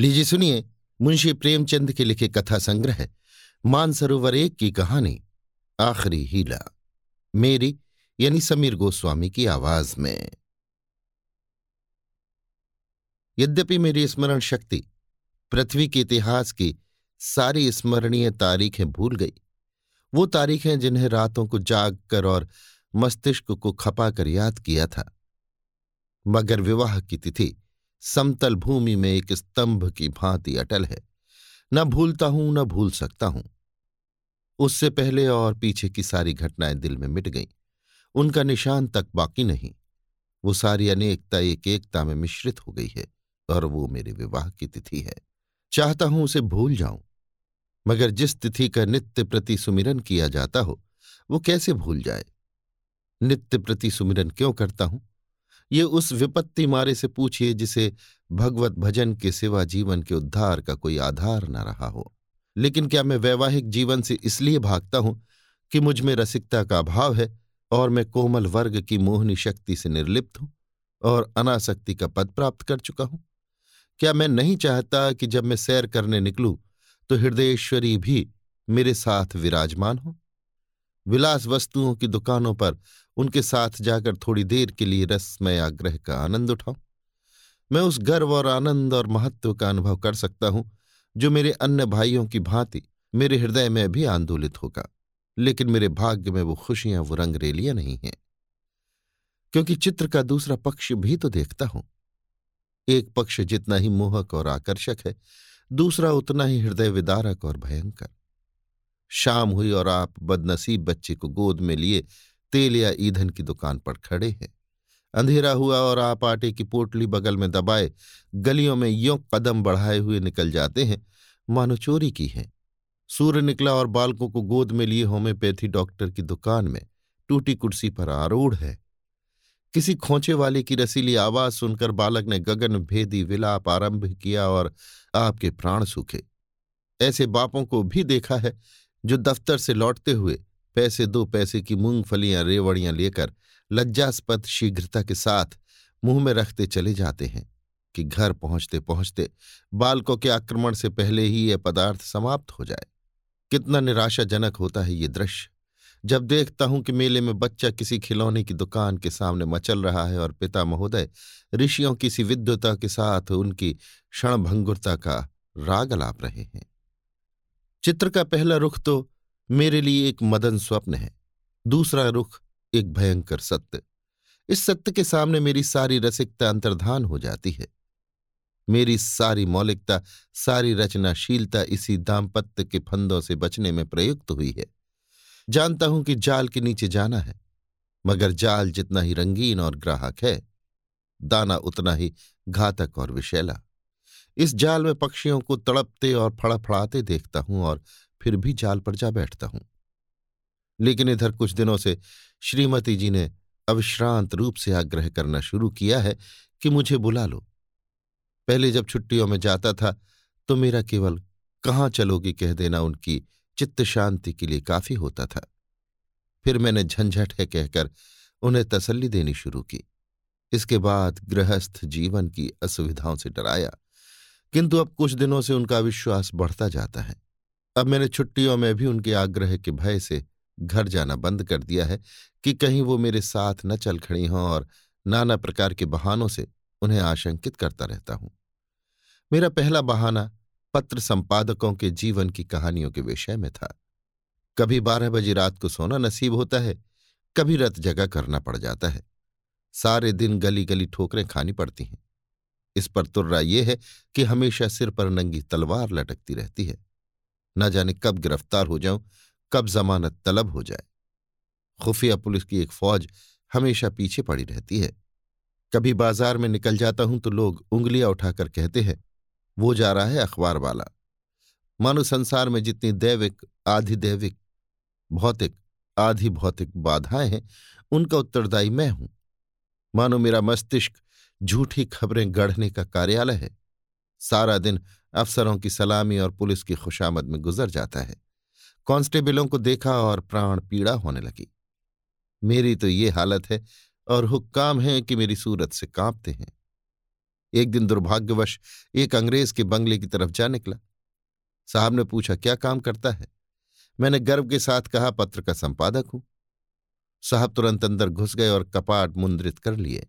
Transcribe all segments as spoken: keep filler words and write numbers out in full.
लीजिए सुनिए मुंशी प्रेमचंद के लिखे कथा संग्रह मानसरोवर एक की कहानी आखिरी हीला, मेरी यानी समीर गोस्वामी की आवाज में। यद्यपि मेरी स्मरण शक्ति पृथ्वी के इतिहास की सारी स्मरणीय तारीखें भूल गई, वो तारीखें जिन्हें रातों को जाग कर और मस्तिष्क को खपा कर याद किया था, मगर विवाह की तिथि समतल भूमि में एक स्तंभ की भांति अटल है। न भूलता हूं न भूल सकता हूं। उससे पहले और पीछे की सारी घटनाएं दिल में मिट गईं, उनका निशान तक बाकी नहीं। वो सारी अनेकता एक एकता में मिश्रित हो गई है और वो मेरे विवाह की तिथि है। चाहता हूं उसे भूल जाऊं, मगर जिस तिथि का नित्य प्रति सुमिरन किया जाता हो वो कैसे भूल जाए। नित्य प्रति सुमिरन क्यों करता हूं, ये उस विपत्ति मारे से पूछिए जिसे भगवत भजन के सिवा जीवन के उद्धार का कोई आधार न रहा हो। लेकिन क्या मैं वैवाहिक जीवन से इसलिए भागता हूं कि मुझ में रसिकता का अभाव है और मैं कोमल वर्ग की मोहनी शक्ति से निर्लिप्त हूं और अनासक्ति का पद प्राप्त कर चुका हूं? क्या मैं नहीं चाहता कि जब मैं सैर करने निकलूं तो हृदयेश्वरी भी मेरे साथ विराजमान हो? विलास वस्तुओं की दुकानों पर उनके साथ जाकर थोड़ी देर के लिए रसमय आग्रह का आनंद उठाऊं? मैं उस गर्व और आनंद और महत्व का अनुभव कर सकता हूं जो मेरे अन्य भाइयों की भांति मेरे हृदय में भी आंदोलित होगा, लेकिन मेरे भाग्य में वो खुशियां, वो रंगरेलियां नहीं हैं, क्योंकि चित्र का दूसरा पक्ष भी तो देखता हूं। एक पक्ष जितना ही मोहक और आकर्षक है, दूसरा उतना ही हृदय विदारक और भयंकर। शाम हुई और आप बदनसीब बच्चे को गोद में लिए तेल या ईंधन की दुकान पर खड़े हैं। अंधेरा हुआ और आप आटे की पोटली बगल में दबाए गलियों में यों कदम बढ़ाए हुए निकल जाते हैं मानो चोरी की है। सूर्य निकला और बालकों को गोद में लिए होम्योपैथी डॉक्टर की दुकान में टूटी कुर्सी पर आरूढ़ है। किसी खोंचे वाले की रसीली आवाज सुनकर बालक ने गगन भेदी विलाप आरंभ किया और आपके प्राण सूखे। ऐसे बापों को भी देखा है जो दफ्तर से लौटते हुए पैसे दो पैसे की मूंगफलियां रेवड़ियां लेकर लज्जास्पद शीघ्रता के साथ मुंह में रखते चले जाते हैं कि घर पहुंचते पहुंचते बालकों के आक्रमण से पहले ही यह पदार्थ समाप्त हो जाए। कितना निराशाजनक होता है ये दृश्य जब देखता हूं कि मेले में बच्चा किसी खिलौने की दुकान के सामने मचल रहा है और पिता महोदय ऋषियों की सी विद्वता के साथ उनकी क्षणभंगुरता का राग अलाप रहे हैं। चित्र का पहला रुख तो मेरे लिए एक मदन स्वप्न है, दूसरा रुख एक भयंकर सत्य। इस सत्य के सामने मेरी सारी रसिकता अंतर्धान हो जाती है। मेरी सारी मौलिकता, सारी रचनाशीलता इसी दाम्पत्य के फंदों से बचने में प्रयुक्त हुई है। जानता हूं कि जाल के नीचे जाना है, मगर जाल जितना ही रंगीन और ग्राहक है, दाना उतना ही घातक और विषैला। इस जाल में पक्षियों को तड़पते और फड़फड़ाते देखता हूं और फिर भी जाल पर जा बैठता हूं। लेकिन इधर कुछ दिनों से श्रीमती जी ने अविश्रांत रूप से आग्रह करना शुरू किया है कि मुझे बुला लो। पहले जब छुट्टियों में जाता था तो मेरा केवल कहाँ चलोगी कह देना उनकी चित्त शांति के लिए काफी होता था। फिर मैंने झंझट है कहकर उन्हें तसल्ली देनी शुरू की। इसके बाद गृहस्थ जीवन की असुविधाओं से डराया, किंतु अब कुछ दिनों से उनका विश्वास बढ़ता जाता है। अब मैंने छुट्टियों में भी उनके आग्रह के भय से घर जाना बंद कर दिया है कि कहीं वो मेरे साथ न चल खड़ी हों और नाना प्रकार के बहानों से उन्हें आशंकित करता रहता हूं। मेरा पहला बहाना पत्र संपादकों के जीवन की कहानियों के विषय में था। कभी बारह बजे रात को सोना नसीब होता है, कभी रत जगा करना पड़ जाता है। सारे दिन गली गली ठोकरें खानी पड़ती हैं। इस पर तुर्रा यह है कि हमेशा सिर पर नंगी तलवार लटकती रहती है। न जाने कब गिरफ्तार हो जाऊं, कब जमानत तलब हो जाए। खुफिया पुलिस की एक फौज हमेशा पीछे पड़ी रहती है। कभी बाजार में निकल जाता हूं तो लोग उंगलियां उठाकर कहते हैं, वो जा रहा है अखबार वाला। मानो संसार में जितनी दैविक, आधिदैविक, भौतिक, आधि भौतिक बाधाएं हैं, उनका उत्तरदायी मैं हूं। मानो मेरा मस्तिष्क झूठी खबरें गढ़ने का कार्यालय है। सारा दिन अफसरों की सलामी और पुलिस की खुशामद में गुजर जाता है। कांस्टेबलों को देखा और प्राण पीड़ा होने लगी। मेरी तो ये हालत है और हुक्काम है कि मेरी सूरत से कांपते हैं। एक दिन दुर्भाग्यवश एक अंग्रेज के बंगले की तरफ जा निकला। साहब ने पूछा, क्या काम करता है? मैंने गर्व के साथ कहा, पत्र का संपादक हूं। साहब तुरंत अंदर घुस गए और कपाट मुद्रित कर लिए।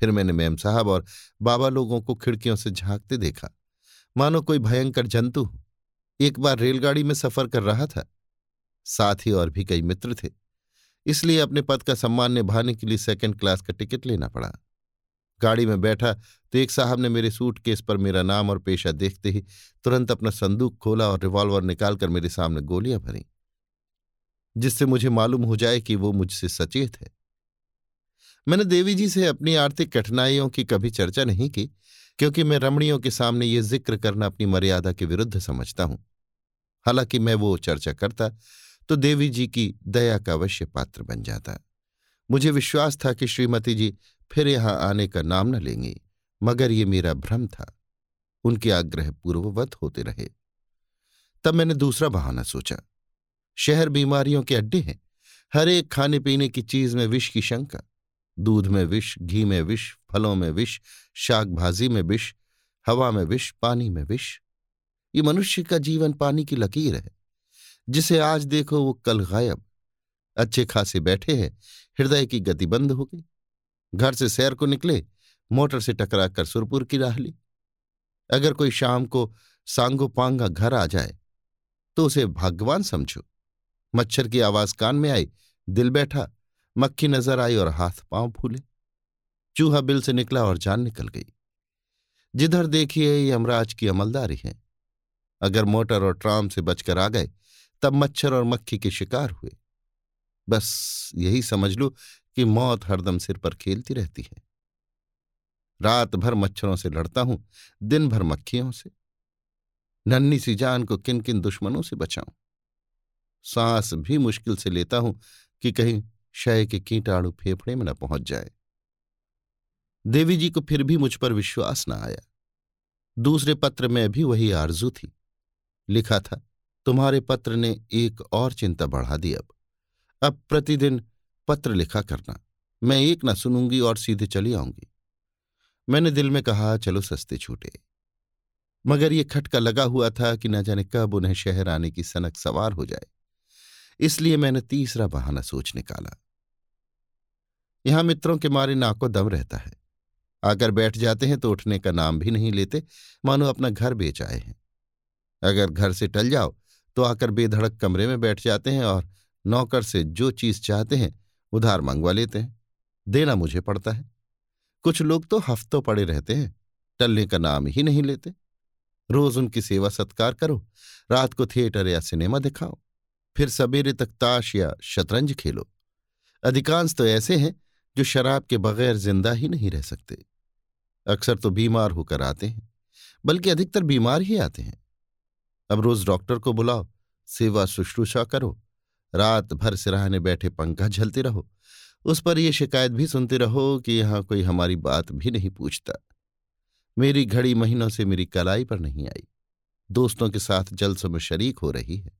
फिर मैंने मेम साहब और बाबा लोगों को खिड़कियों से झांकते देखा, मानो कोई भयंकर जंतु। एक बार रेलगाड़ी में सफर कर रहा था, साथ ही और भी कई मित्र थे, इसलिए अपने पद का सम्मान निभाने के लिए सेकंड क्लास का टिकट लेना पड़ा। गाड़ी में बैठा तो एक साहब ने मेरे सूटकेस पर मेरा नाम और पेशा देखते ही तुरंत अपना संदूक खोला और रिवॉल्वर निकालकर मेरे सामने गोलियां भरी, जिससे मुझे मालूम हो जाए कि वो मुझसे सचेत है। मैंने देवी जी से अपनी आर्थिक कठिनाइयों की कभी चर्चा नहीं की, क्योंकि मैं रमणियों के सामने ये जिक्र करना अपनी मर्यादा के विरुद्ध समझता हूं। हालांकि मैं वो चर्चा करता तो देवी जी की दया का अवश्य पात्र बन जाता। मुझे विश्वास था कि श्रीमती जी फिर यहां आने का नाम न लेंगी, मगर ये मेरा भ्रम था। उनके आग्रह पूर्ववत होते रहे। तब मैंने दूसरा बहाना सोचा। शहर बीमारियों के अड्डे हैं, हर एक खाने पीने की चीज में विष की शंका। दूध में विष, घी में विष, फलों में विष, शाक भाजी में विष, हवा में विष, पानी में विष। ये मनुष्य का जीवन पानी की लकीर है, जिसे आज देखो वो कल गायब। अच्छे खासे बैठे हैं, हृदय की गति बंद हो गई। घर से सैर को निकले, मोटर से टकरा कर सुरपुर की राह ली। अगर कोई शाम को सांगो पांगा घर आ जाए तो उसे भाग्यवान समझो। मच्छर की आवाज कान में आई, दिल बैठा, मक्खी नजर आई और हाथ पांव फूले। चूहा बिल से निकला और जान निकल गई। जिधर देखिए ये यमराज की अमलदारी है। अगर मोटर और ट्राम से बचकर आ गए तब मच्छर और मक्खी के शिकार हुए। बस यही समझ लो कि मौत हरदम सिर पर खेलती रहती है। रात भर मच्छरों से लड़ता हूं, दिन भर मक्खियों से। नन्ही सी जान को किन किन दुश्मनों से बचाऊं। सांस भी मुश्किल से लेता हूं कि कहीं क्षय के कीटाणु फेफड़े में न पहुंच जाए। देवी जी को फिर भी मुझ पर विश्वास न आया। दूसरे पत्र में भी वही आरजू थी। लिखा था, तुम्हारे पत्र ने एक और चिंता बढ़ा दी। अब अब प्रतिदिन पत्र लिखा करना। मैं एक न सुनूंगी और सीधे चली आऊंगी। मैंने दिल में कहा, चलो सस्ते छूटे। मगर ये खटका लगा हुआ था कि न जाने कब उन्हें शहर आने की सनक सवार हो जाए, इसलिए मैंने तीसरा बहाना सोच निकाला। यहां मित्रों के मारे नाको दम रहता है। आकर बैठ जाते हैं तो उठने का नाम भी नहीं लेते, मानो अपना घर बेच आए हैं। अगर घर से टल जाओ तो आकर बेधड़क कमरे में बैठ जाते हैं और नौकर से जो चीज चाहते हैं उधार मंगवा लेते हैं। देना मुझे पड़ता है। कुछ लोग तो हफ्तों पड़े रहते हैं, टलने का नाम ही नहीं लेते। रोज उनकी सेवा सत्कार करो, रात को थिएटर या सिनेमा दिखाओ, फिर सवेरे तक ताश या शतरंज खेलो। अधिकांश तो ऐसे हैं जो शराब के बगैर जिंदा ही नहीं रह सकते। अक्सर तो बीमार होकर आते हैं, बल्कि अधिकतर बीमार ही आते हैं। अब रोज डॉक्टर को बुलाओ, सेवा शुश्रूषा करो, रात भर सिराहने बैठे पंखा झलते रहो। उस पर यह शिकायत भी सुनते रहो कि यहां कोई हमारी बात भी नहीं पूछता। मेरी घड़ी महीनों से मेरी कलाई पर नहीं आई। दोस्तों के साथ जलसों में शरीक हो रही है।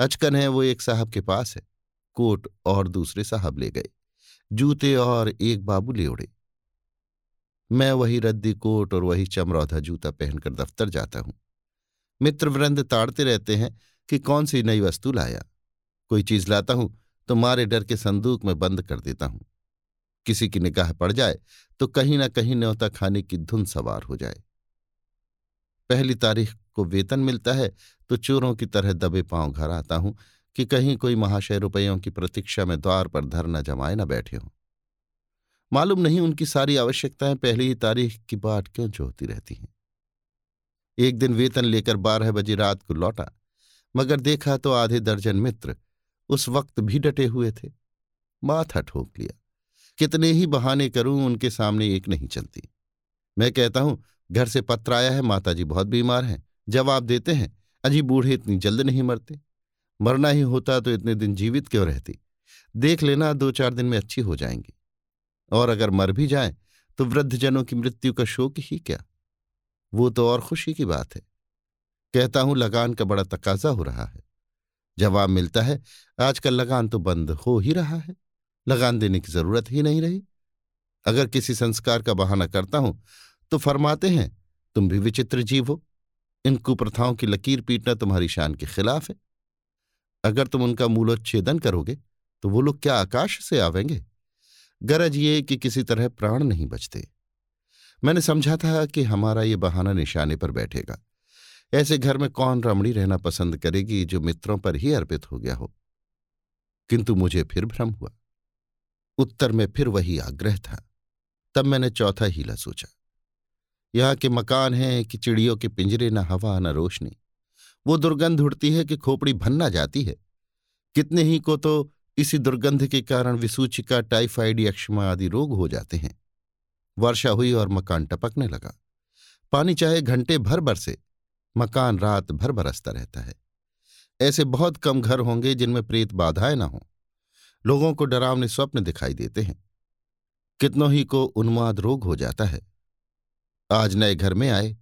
अचकन है वो एक साहब के पास है। कोट और दूसरे साहब ले गए, जूते और एक बाबू ले उड़े। मैं वही रद्दी कोट और वही चमरौधा जूता पहनकर दफ्तर जाता हूं। मित्रवृंद ताड़ते रहते हैं कि कौन सी नई वस्तु लाया। कोई चीज लाता हूं तो मारे डर के संदूक में बंद कर देता हूं। किसी की निगाह पड़ जाए तो कहीं ना कहीं न्योता खाने की धुन सवार हो जाए। पहली तारीख को वेतन मिलता है तो चोरों की तरह दबे पांव घर आता हूं कि कहीं कोई महाशय रुपयों की प्रतीक्षा में द्वार पर धरना जमाए न बैठे हों। मालूम नहीं उनकी सारी आवश्यकताएं पहली ही तारीख की बाट क्यों जोहती रहती हैं। एक दिन वेतन लेकर बारह बजे रात को लौटा, मगर देखा तो आधे दर्जन मित्र उस वक्त भी डटे हुए थे। माथा ठोक लिया। कितने ही बहाने करूं, उनके सामने एक नहीं चलती। मैं कहता हूं, घर से पत्र आया है, माताजी बहुत बीमार हैं। जवाब देते हैं, अजी बूढ़े इतनी जल्द नहीं मरते, मरना ही होता तो इतने दिन जीवित क्यों रहती, देख लेना दो चार दिन में अच्छी हो जाएंगी। और अगर मर भी जाएं तो वृद्धजनों की मृत्यु का शोक ही क्या, वो तो और खुशी की बात है। कहता हूं, लगान का बड़ा तकाजा हो रहा है। जवाब मिलता है, आजकल लगान तो बंद हो ही रहा है, लगान देने की जरूरत ही नहीं रही। अगर किसी संस्कार का बहाना करता हूं तो फरमाते हैं, तुम भी विचित्र जीव हो, इन कुप्रथाओं की लकीर पीटना तुम्हारी शान के खिलाफ है। अगर तुम उनका मूलोच्छेदन करोगे तो वो लोग क्या आकाश से आवेंगे? गरज ये कि किसी तरह प्राण नहीं बचते। मैंने समझा था कि हमारा ये बहाना निशाने पर बैठेगा। ऐसे घर में कौन रमणी रहना पसंद करेगी जो मित्रों पर ही अर्पित हो गया हो? किंतु मुझे फिर भ्रम हुआ। उत्तर में फिर वही आग्रह था। तब मैंने चौथा हीला सोचा। यहाँ के मकान हैं कि चिड़ियों के पिंजरे, न हवा न रोशनी। वो दुर्गंध उड़ती है कि खोपड़ी भन्ना जाती है। कितने ही को तो इसी दुर्गंध के कारण विसूचिका, टाइफाइड, यक्ष्मा आदि रोग हो जाते हैं। वर्षा हुई और मकान टपकने लगा। पानी चाहे घंटे भर बरसे, मकान रात भर बरसता रहता है। ऐसे बहुत कम घर होंगे जिनमें प्रेत बाधाएं न हों। लोगों को डरावने स्वप्न दिखाई देते हैं। कितनों ही को उन्माद रोग हो जाता है। आज नए घर में आए,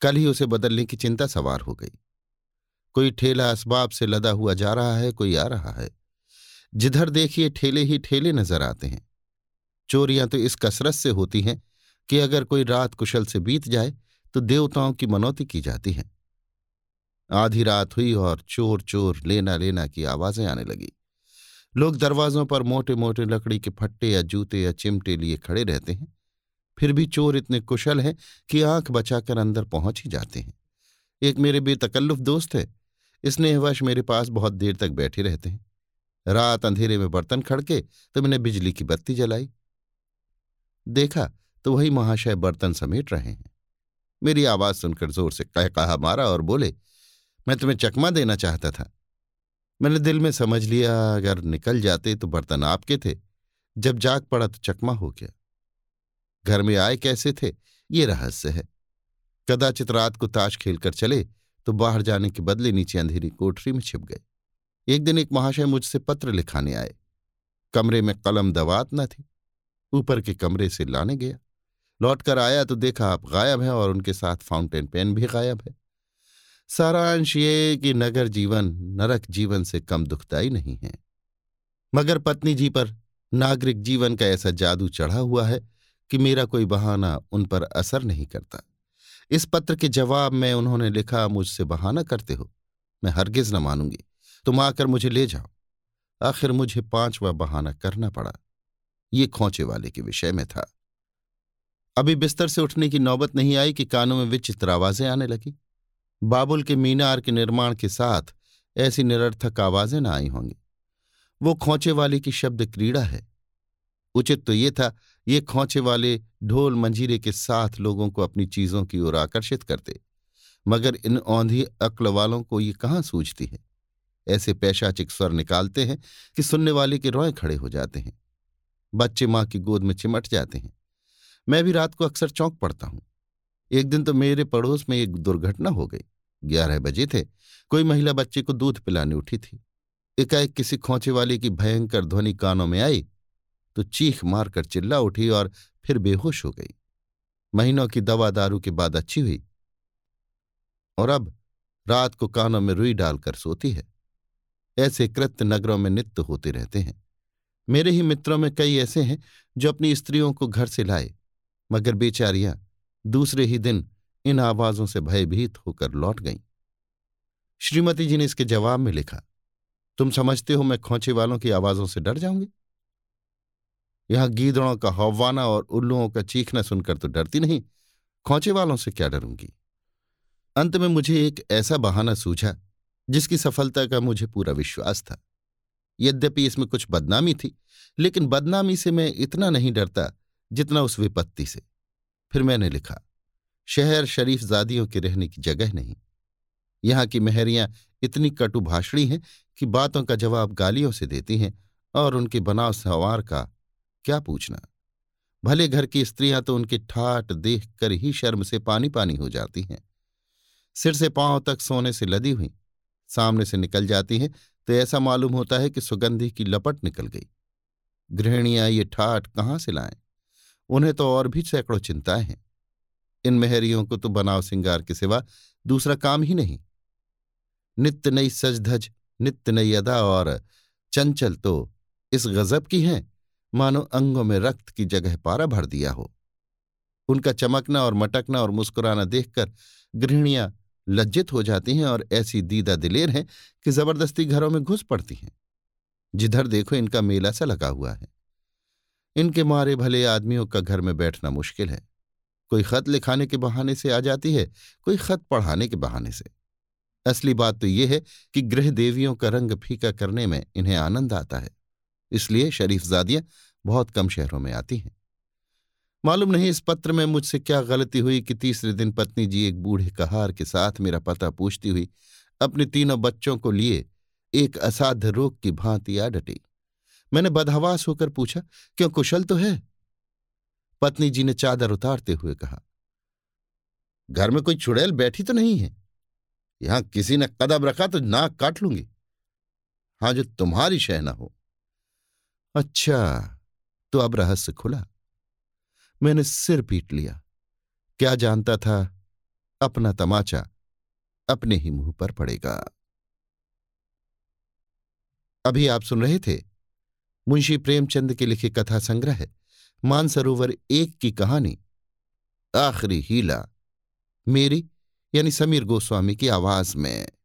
कल ही उसे बदलने की चिंता सवार हो गई। कोई ठेला असबाब से लदा हुआ जा रहा है, कोई आ रहा है। जिधर देखिए ठेले ही ठेले नजर आते हैं। चोरियां तो इस कसरत से होती हैं कि अगर कोई रात कुशल से बीत जाए तो देवताओं की मनौती की जाती है। आधी रात हुई और चोर चोर, लेना लेना की आवाजें आने लगी। लोग दरवाजों पर मोटे मोटे लकड़ी के फट्टे या जूते या चिमटे लिए खड़े रहते हैं। फिर भी चोर इतने कुशल हैं कि आंख बचाकर अंदर पहुंच ही जाते हैं। एक मेरे बेतकल्लुफ दोस्त है, स्नेहवश मेरे पास बहुत देर तक बैठे रहते हैं। रात अंधेरे में बर्तन खड़के तो मैंने बिजली की बत्ती जलाई। देखा तो वही महाशय बर्तन समेट रहे हैं। मेरी आवाज सुनकर जोर से कहकहा मारा और बोले, मैं तुम्हें चकमा देना चाहता था। मैंने दिल में समझ लिया, अगर निकल जाते तो बर्तन आपके थे। जब जाग पड़ा तो चकमा हो गया। घर में आए कैसे थे ये रहस्य है। कदाचित रात को ताश खेलकर चले तो बाहर जाने के बदले नीचे अंधेरी कोठरी में छिप गए। एक दिन एक महाशय मुझसे पत्र लिखाने आए। कमरे में कलम दवात न थी। ऊपर के कमरे से लाने गया। लौटकर आया तो देखा आप गायब हैं और उनके साथ फाउंटेन पेन भी गायब है। सारांश ये कि नगर जीवन नरक जीवन से कम दुखदायी नहीं है, मगर पत्नी जी पर नागरिक जीवन का ऐसा जादू चढ़ा हुआ है कि मेरा कोई बहाना उन पर असर नहीं करता। इस पत्र के जवाब में उन्होंने लिखा, मुझसे बहाना करते हो, मैं हरगिज न मानूंगी, तुम आकर मुझे ले जाओ। आखिर मुझे पांचवा बहाना करना पड़ा। ये खोंचे वाले के विषय में था। अभी बिस्तर से उठने की नौबत नहीं आई कि कानों में विचित्र आवाजें आने लगी। बाबुल के मीनार के निर्माण के साथ ऐसी निरर्थक आवाजें न आई होंगी। वो खोंचे वाले की शब्द क्रीड़ा है। उचित तो ये था ये खोंचे वाले ढोल मंजीरे के साथ लोगों को अपनी चीजों की ओर आकर्षित करते, मगर इन औंधी अक्ल वालों को ये कहाँ सूझती है। ऐसे पैशाचिक स्वर निकालते हैं कि सुनने वाले के रोए खड़े हो जाते हैं। बच्चे माँ की गोद में चिमट जाते हैं। मैं भी रात को अक्सर चौंक पड़ता हूँ। एक दिन तो मेरे पड़ोस में एक दुर्घटना हो गई। ग्यारह बजे थे। कोई महिला बच्चे को दूध पिलाने उठी थी। एकाएक किसी खोंचे वाले की भयंकर ध्वनि कानों में आई तो चीख मारकर चिल्ला उठी और फिर बेहोश हो गई। महीनों की दवा दारू के बाद अच्छी हुई और अब रात को कानों में रुई डालकर सोती है। ऐसे कृत्य नगरों में नित्य होते रहते हैं। मेरे ही मित्रों में कई ऐसे हैं जो अपनी स्त्रियों को घर से लाए, मगर बेचारियां दूसरे ही दिन इन आवाजों से भयभीत होकर लौट गईं। श्रीमती जी ने इसके जवाब में लिखा, तुम समझते हो मैं खोंचे वालों की आवाजों से डर जाऊंगी? यहां गीदड़ों का हौवाना और उल्लुओं का चीखना सुनकर तो डरती नहीं, खोंचे वालों से क्या डरूंगी। अंत में मुझे एक ऐसा बहाना सूझा जिसकी सफलता का मुझे पूरा विश्वास था। यद्यपि इसमें कुछ बदनामी थी, लेकिन बदनामी से मैं इतना नहीं डरता जितना उस विपत्ति से। फिर मैंने लिखा, शहर शरीफ जादियों के रहने की जगह नहीं। यहाँ की महरियां इतनी कटुभाषणी हैं कि बातों का जवाब गालियों से देती हैं, और उनके बनाव सवार का क्या पूछना। भले घर की स्त्रियां तो उनके ठाट देख कर ही शर्म से पानी पानी हो जाती हैं। सिर से पांव तक सोने से लदी हुई सामने से निकल जाती हैं तो ऐसा मालूम होता है कि सुगंधी की लपट निकल गई। गृहिणियां ये ठाट कहाँ से लाएं? उन्हें तो और भी सैकड़ों चिंताएं हैं। इन महरियों को तो बनाव सिंगार के सिवा दूसरा काम ही नहीं। नित्य नई सजधज, नित्य नई अदा और चंचल तो इस गजब की हैं मानो अंगों में रक्त की जगह पारा भर दिया हो। उनका चमकना और मटकना और मुस्कुराना देखकर गृहिणियां लज्जित हो जाती हैं और ऐसी दीदा दिलेर हैं कि जबरदस्ती घरों में घुस पड़ती हैं। जिधर देखो इनका मेला सा लगा हुआ है। इनके मारे भले आदमियों का घर में बैठना मुश्किल है। कोई खत लिखाने के बहाने से आ जाती है, कोई खत पढ़ाने के बहाने से। असली बात तो यह है कि गृह देवियों का रंग फीका करने में इन्हें आनंद आता है, इसलिए शरीफजादियां बहुत कम शहरों में आती हैं। मालूम नहीं इस पत्र में मुझसे क्या गलती हुई कि तीसरे दिन पत्नी जी एक बूढ़े कहार के साथ मेरा पता पूछती हुई अपने तीनों बच्चों को लिए एक असाध्य रोग की भांति आ डटी। मैंने बदहवास होकर पूछा, क्यों कुशल तो है? पत्नी जी ने चादर उतारते हुए कहा, घर में कोई चुड़ैल बैठी तो नहीं है? यहां किसी ने कदम रखा तो नाक काट लूंगी। हां, जो तुम्हारी शहना हो। अच्छा, तो अब रहस्य खुला। मैंने सिर पीट लिया। क्या जानता था अपना तमाचा अपने ही मुंह पर पड़ेगा। अभी आप सुन रहे थे मुंशी प्रेमचंद के लिखे कथा संग्रह मानसरोवर एक की कहानी आखिरी हीला, मेरी यानी समीर गोस्वामी की आवाज में।